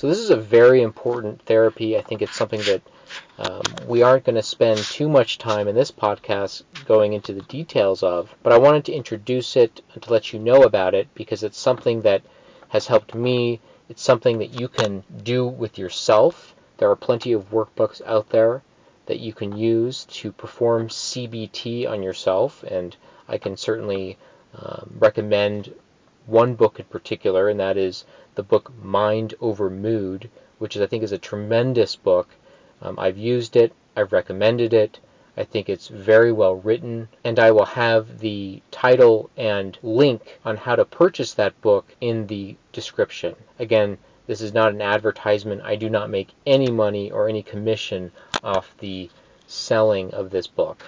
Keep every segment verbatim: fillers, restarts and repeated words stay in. So this is a very important therapy. I think it's something that um, we aren't going to spend too much time in this podcast going into the details of, but I wanted to introduce it and to let you know about it because it's something that has helped me. It's something that you can do with yourself. There are plenty of workbooks out there that you can use to perform C B T on yourself, and I can certainly um, recommend one book in particular, and that is the book Mind Over Mood, which is, I think is a tremendous book. Um, I've used it. I've recommended it. I think it's very well written, and I will have the title and link on how to purchase that book in the description. Again, this is not an advertisement. I do not make any money or any commission off the selling of this book.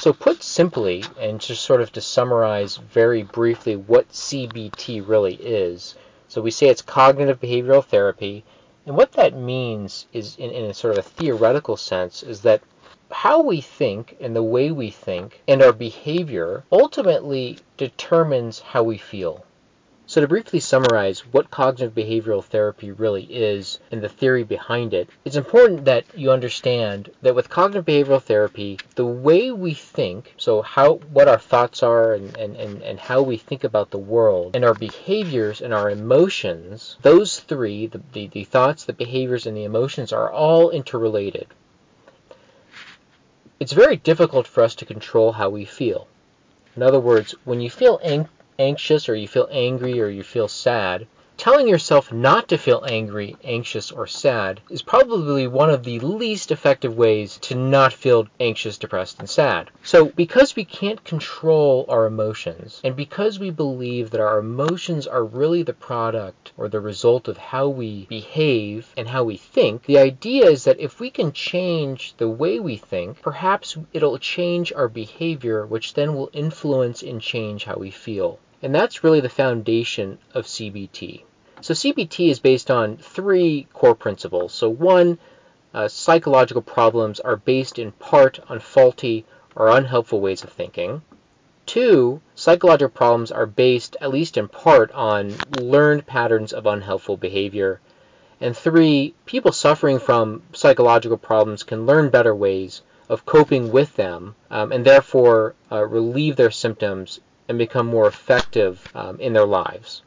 So put simply, and just sort of to summarize very briefly what C B T really is. So we say it's cognitive behavioral therapy, and what that means is, in, in a sort of a theoretical sense, is that how we think and the way we think and our behavior ultimately determines how we feel. So to briefly summarize what cognitive behavioral therapy really is and the theory behind it, it's important that you understand that with cognitive behavioral therapy, the way we think, so how what our thoughts are and, and, and, and how we think about the world, and our behaviors and our emotions, those three, the, the, the thoughts, the behaviors, and the emotions are all interrelated. It's very difficult for us to control how we feel. In other words, when you feel angry, anxious, or you feel angry, or you feel sad, telling yourself not to feel angry, anxious, or sad is probably one of the least effective ways to not feel anxious, depressed, and sad. So because we can't control our emotions, and because we believe that our emotions are really the product or the result of how we behave and how we think, the idea is that if we can change the way we think, perhaps it'll change our behavior, which then will influence and change how we feel. And that's really the foundation of C B T. So C B T is based on three core principles. So one, uh, psychological problems are based in part on faulty or unhelpful ways of thinking. Two, psychological problems are based, at least in part, on learned patterns of unhelpful behavior. And three, people suffering from psychological problems can learn better ways of coping with them, um, and therefore uh, relieve their symptoms and become more effective um, in their lives.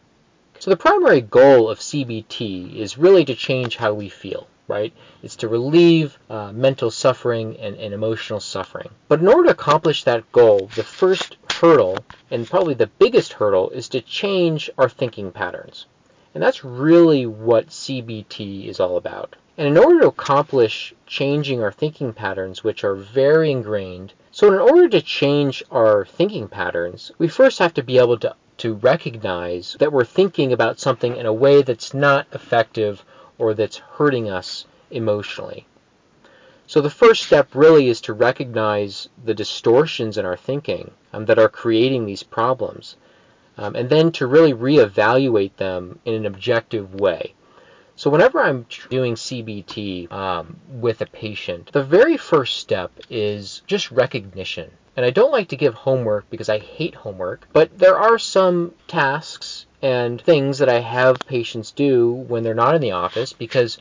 So the primary goal of C B T is really to change how we feel, right? It's to relieve uh, mental suffering and, and emotional suffering. But in order to accomplish that goal, the first hurdle, and probably the biggest hurdle, is to change our thinking patterns. And that's really what C B T is all about. And in order to accomplish changing our thinking patterns, which are very ingrained, so in order to change our thinking patterns, we first have to be able to, to recognize that we're thinking about something in a way that's not effective or that's hurting us emotionally. So the first step really is to recognize the distortions in our thinking um, that are creating these problems, um, and then to really reevaluate them in an objective way. So whenever I'm doing C B T um, with a patient, the very first step is just recognition. And I don't like to give homework because I hate homework, but there are some tasks and things that I have patients do when they're not in the office, because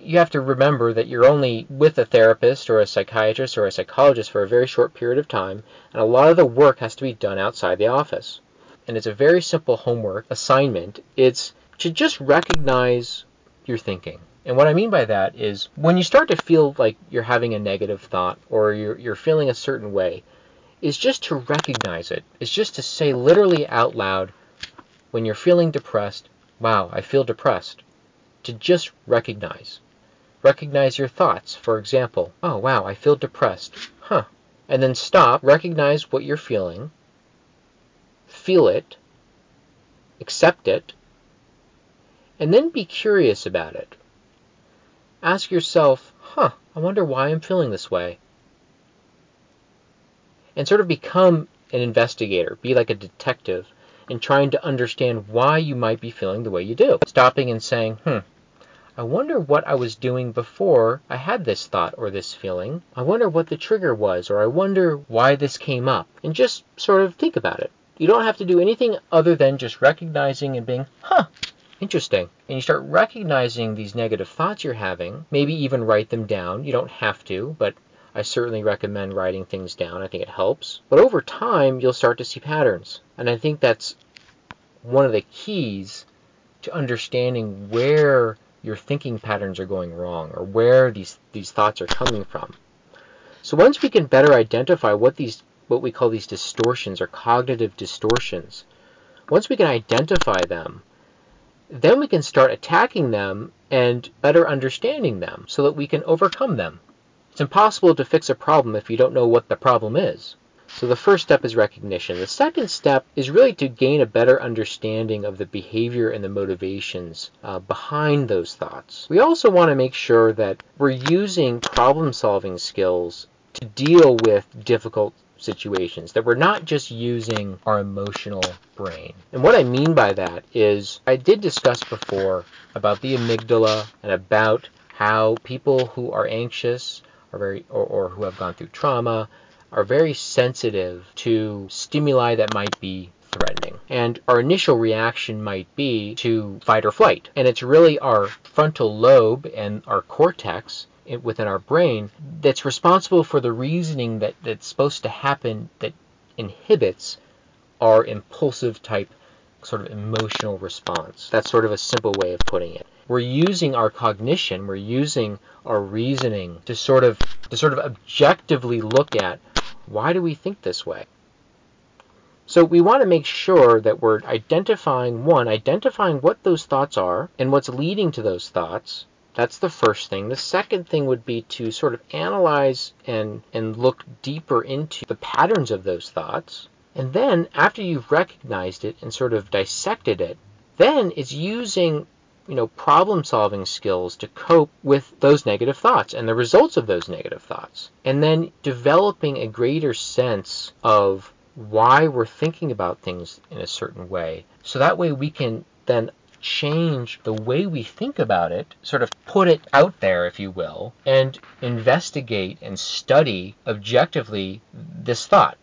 you have to remember that you're only with a therapist or a psychiatrist or a psychologist for a very short period of time, and a lot of the work has to be done outside the office. And it's a very simple homework assignment. It's to just recognize your thinking. And what I mean by that is when you start to feel like you're having a negative thought or you're, you're feeling a certain way, is just to recognize it. It's just to say literally out loud, when you're feeling depressed, wow, I feel depressed. To just recognize. Recognize your thoughts. For example, oh, wow, I feel depressed. Huh. And then stop, recognize what you're feeling, feel it, accept it, and then be curious about it. Ask yourself, huh, I wonder why I'm feeling this way. And sort of become an investigator, be like a detective, and trying to understand why you might be feeling the way you do. Stopping and saying, hmm, I wonder what I was doing before I had this thought or this feeling. I wonder what the trigger was, or I wonder why this came up. And just sort of think about it. You don't have to do anything other than just recognizing and being, huh, Interesting. And you start recognizing these negative thoughts you're having, maybe even write them down. You don't have to, but I certainly recommend writing things down. I think it helps. But over time, you'll start to see patterns. And I think that's one of the keys to understanding where your thinking patterns are going wrong or where these, these thoughts are coming from. So once we can better identify what these what we call these distortions or cognitive distortions, once we can identify them, then we can start attacking them and better understanding them so that we can overcome them. It's impossible to fix a problem if you don't know what the problem is. So the first step is recognition. The second step is really to gain a better understanding of the behavior and the motivations uh, behind those thoughts. We also want to make sure that we're using problem-solving skills to deal with difficult situations, that we're not just using our emotional brain. And what I mean by that is I did discuss before about the amygdala and about how people who are anxious or, very, or, or who have gone through trauma are very sensitive to stimuli that might be threatening. And our initial reaction might be to fight or flight. And it's really our frontal lobe and our cortex within our brain that's responsible for the reasoning that, that's supposed to happen that inhibits our impulsive type sort of emotional response. That's sort of a simple way of putting it. We're using our cognition, we're using our reasoning to sort of to sort of objectively look at why do we think this way? So we want to make sure that we're identifying, one, identifying what those thoughts are and what's leading to those thoughts. That's the first thing. The second thing would be to sort of analyze and, and look deeper into the patterns of those thoughts. And then after you've recognized it and sort of dissected it, then it's using, you know, problem-solving skills to cope with those negative thoughts and the results of those negative thoughts. And then developing a greater sense of why we're thinking about things in a certain way. So that way we can then change the way we think about it, sort of put it out there, if you will, and investigate and study objectively this thought.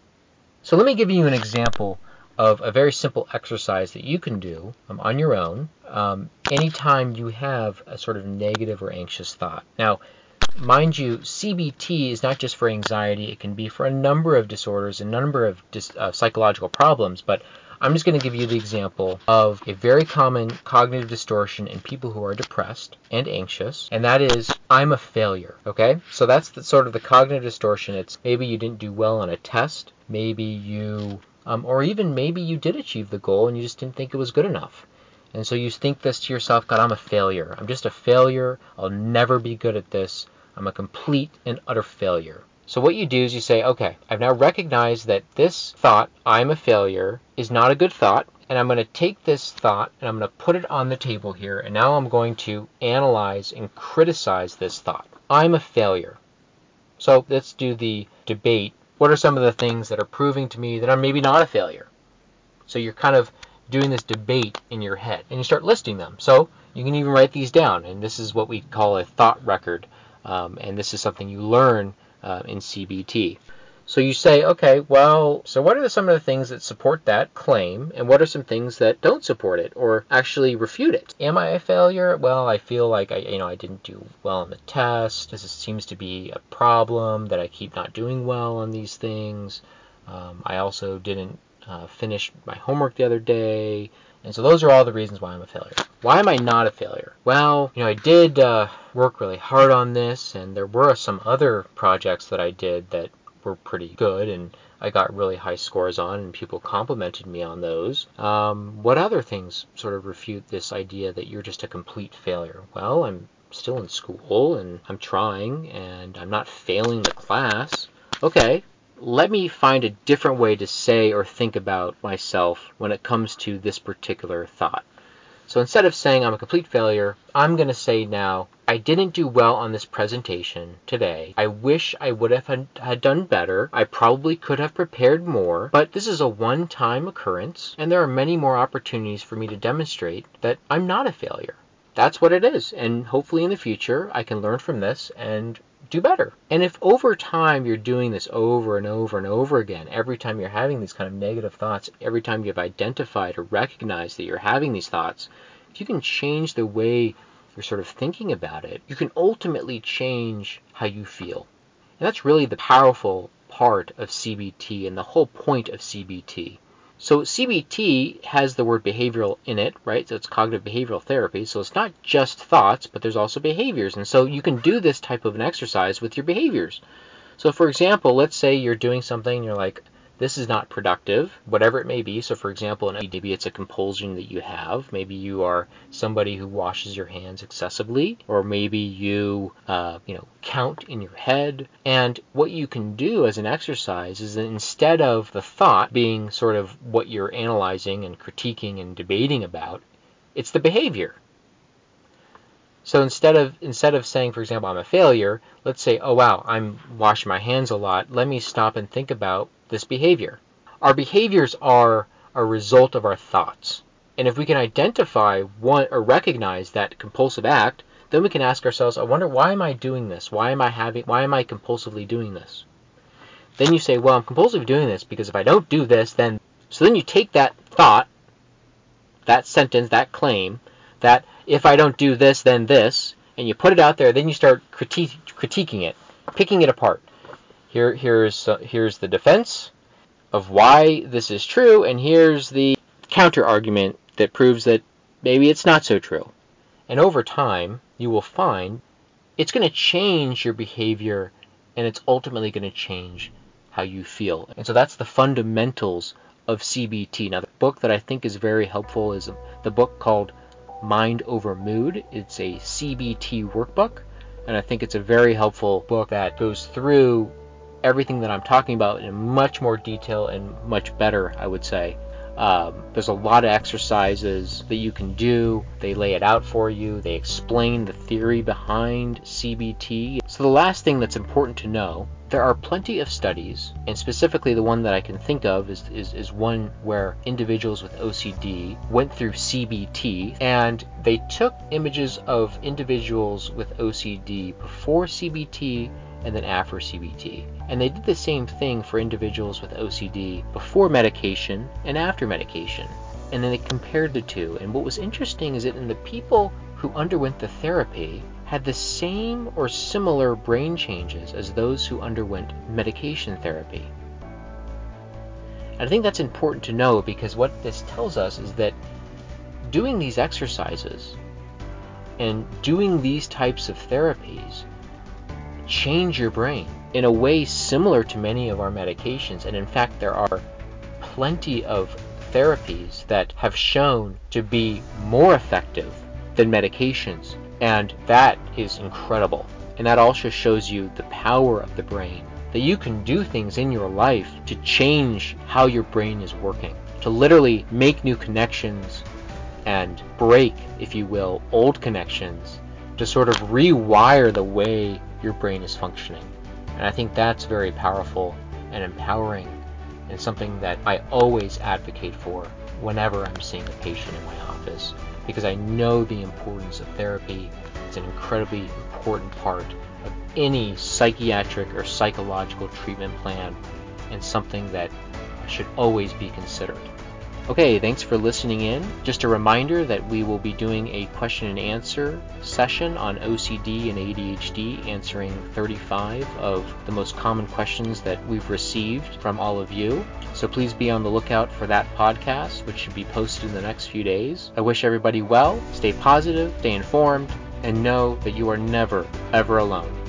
So let me give you an example of a very simple exercise that you can do um, on your own um, anytime you have a sort of negative or anxious thought. Now, mind you, C B T is not just for anxiety. It can be for a number of disorders, a number of dis- uh, psychological problems, but I'm just going to give you the example of a very common cognitive distortion in people who are depressed and anxious, and that is, I'm a failure, okay? So that's the, sort of the cognitive distortion. It's maybe you didn't do well on a test, maybe you, um, or even maybe you did achieve the goal and you just didn't think it was good enough. And so you think this to yourself, God, I'm a failure. I'm just a failure. I'll never be good at this. I'm a complete and utter failure. So what you do is you say, okay, I've now recognized that this thought, I'm a failure, is not a good thought, and I'm going to take this thought and I'm going to put it on the table here, and now I'm going to analyze and criticize this thought. I'm a failure. So let's do the debate. What are some of the things that are proving to me that I'm maybe not a failure? So you're kind of doing this debate in your head, and you start listing them. So you can even write these down, and this is what we call a thought record, um, and this is something you learn Uh, in C B T. So you say, okay, well, so what are some of the things that support that claim, and what are some things that don't support it or actually refute it? Am I a failure? Well, I feel like I, you know, I didn't do well on the test. This seems to be a problem that I keep not doing well on these things. Um, I also didn't uh, finish my homework the other day, and so those are all the reasons why I'm a failure. Why am I not a failure? Well, you know, I did uh, work really hard on this, and there were some other projects that I did that were pretty good, and I got really high scores on, and people complimented me on those. Um, what other things sort of refute this idea that you're just a complete failure? Well, I'm still in school, and I'm trying, and I'm not failing the class. Okay, let me find a different way to say or think about myself when it comes to this particular thought. So instead of saying I'm a complete failure, I'm going to say now, I didn't do well on this presentation today. I wish I would have had done better. I probably could have prepared more, but this is a one-time occurrence, and there are many more opportunities for me to demonstrate that I'm not a failure. That's what it is, and hopefully in the future, I can learn from this and do better. And if over time you're doing this over and over and over again, every time you're having these kind of negative thoughts, every time you've identified or recognized that you're having these thoughts, if you can change the way you're sort of thinking about it, you can ultimately change how you feel. And that's really the powerful part of C B T and the whole point of C B T. So C B T has the word behavioral in it, right? So it's cognitive behavioral therapy. So it's not just thoughts, but there's also behaviors. And so you can do this type of an exercise with your behaviors. So for example, let's say you're doing something and you're like, this is not productive, whatever it may be. So for example, in A D H D, it's a compulsion that you have. Maybe you are somebody who washes your hands excessively, or maybe you, uh, you know, count in your head. And what you can do as an exercise is that instead of the thought being sort of what you're analyzing and critiquing and debating about, it's the behavior. So instead of instead of saying, for example, I'm a failure, let's say, oh, wow, I'm washing my hands a lot. Let me stop and think about this behavior. Our behaviors are a result of our thoughts. And if we can identify one or recognize that compulsive act, then we can ask ourselves, I wonder, why am I doing this? Why am I having, why am I compulsively doing this? Then you say, well, I'm compulsively doing this because if I don't do this, then... So then you take that thought, that sentence, that claim, that if I don't do this, then this, and you put it out there, then you start critique, critiquing it, picking it apart. Here, here's, uh, here's the defense of why this is true, and here's the counter-argument that proves that maybe it's not so true. And over time, you will find it's going to change your behavior, and it's ultimately going to change how you feel. And so that's the fundamentals of C B T. Now, the book that I think is very helpful is the book called Mind Over Mood. It's a C B T workbook, and I think it's a very helpful book that goes through everything that I'm talking about in much more detail and much better, I would say. Um, there's a lot of exercises that you can do. They lay it out for you. They explain the theory behind C B T. So the last thing that's important to know, there are plenty of studies, and specifically the one that I can think of is, is, is one where individuals with O C D went through C B T, and they took images of individuals with O C D before C B T and then after C B T. And they did the same thing for individuals with O C D before medication and after medication. And then they compared the two. And what was interesting is that in the people who underwent the therapy had the same or similar brain changes as those who underwent medication therapy. And I think that's important to know, because what this tells us is that doing these exercises and doing these types of therapies change your brain in a way similar to many of our medications. And in fact, there are plenty of therapies that have shown to be more effective than medications. And that is incredible. And that also shows you the power of the brain, that you can do things in your life to change how your brain is working, to literally make new connections and break, if you will, old connections, to sort of rewire the way your brain is functioning. And I think that's very powerful and empowering, and something that I always advocate for whenever I'm seeing a patient in my office, because I know the importance of therapy. It's an incredibly important part of any psychiatric or psychological treatment plan, and something that should always be considered. Okay, thanks for listening in. Just a reminder that we will be doing a question and answer session on O C D and A D H D, answering thirty-five of the most common questions that we've received from all of you. So please be on the lookout for that podcast, which should be posted in the next few days. I wish everybody well, stay positive, stay informed, and know that you are never, ever alone.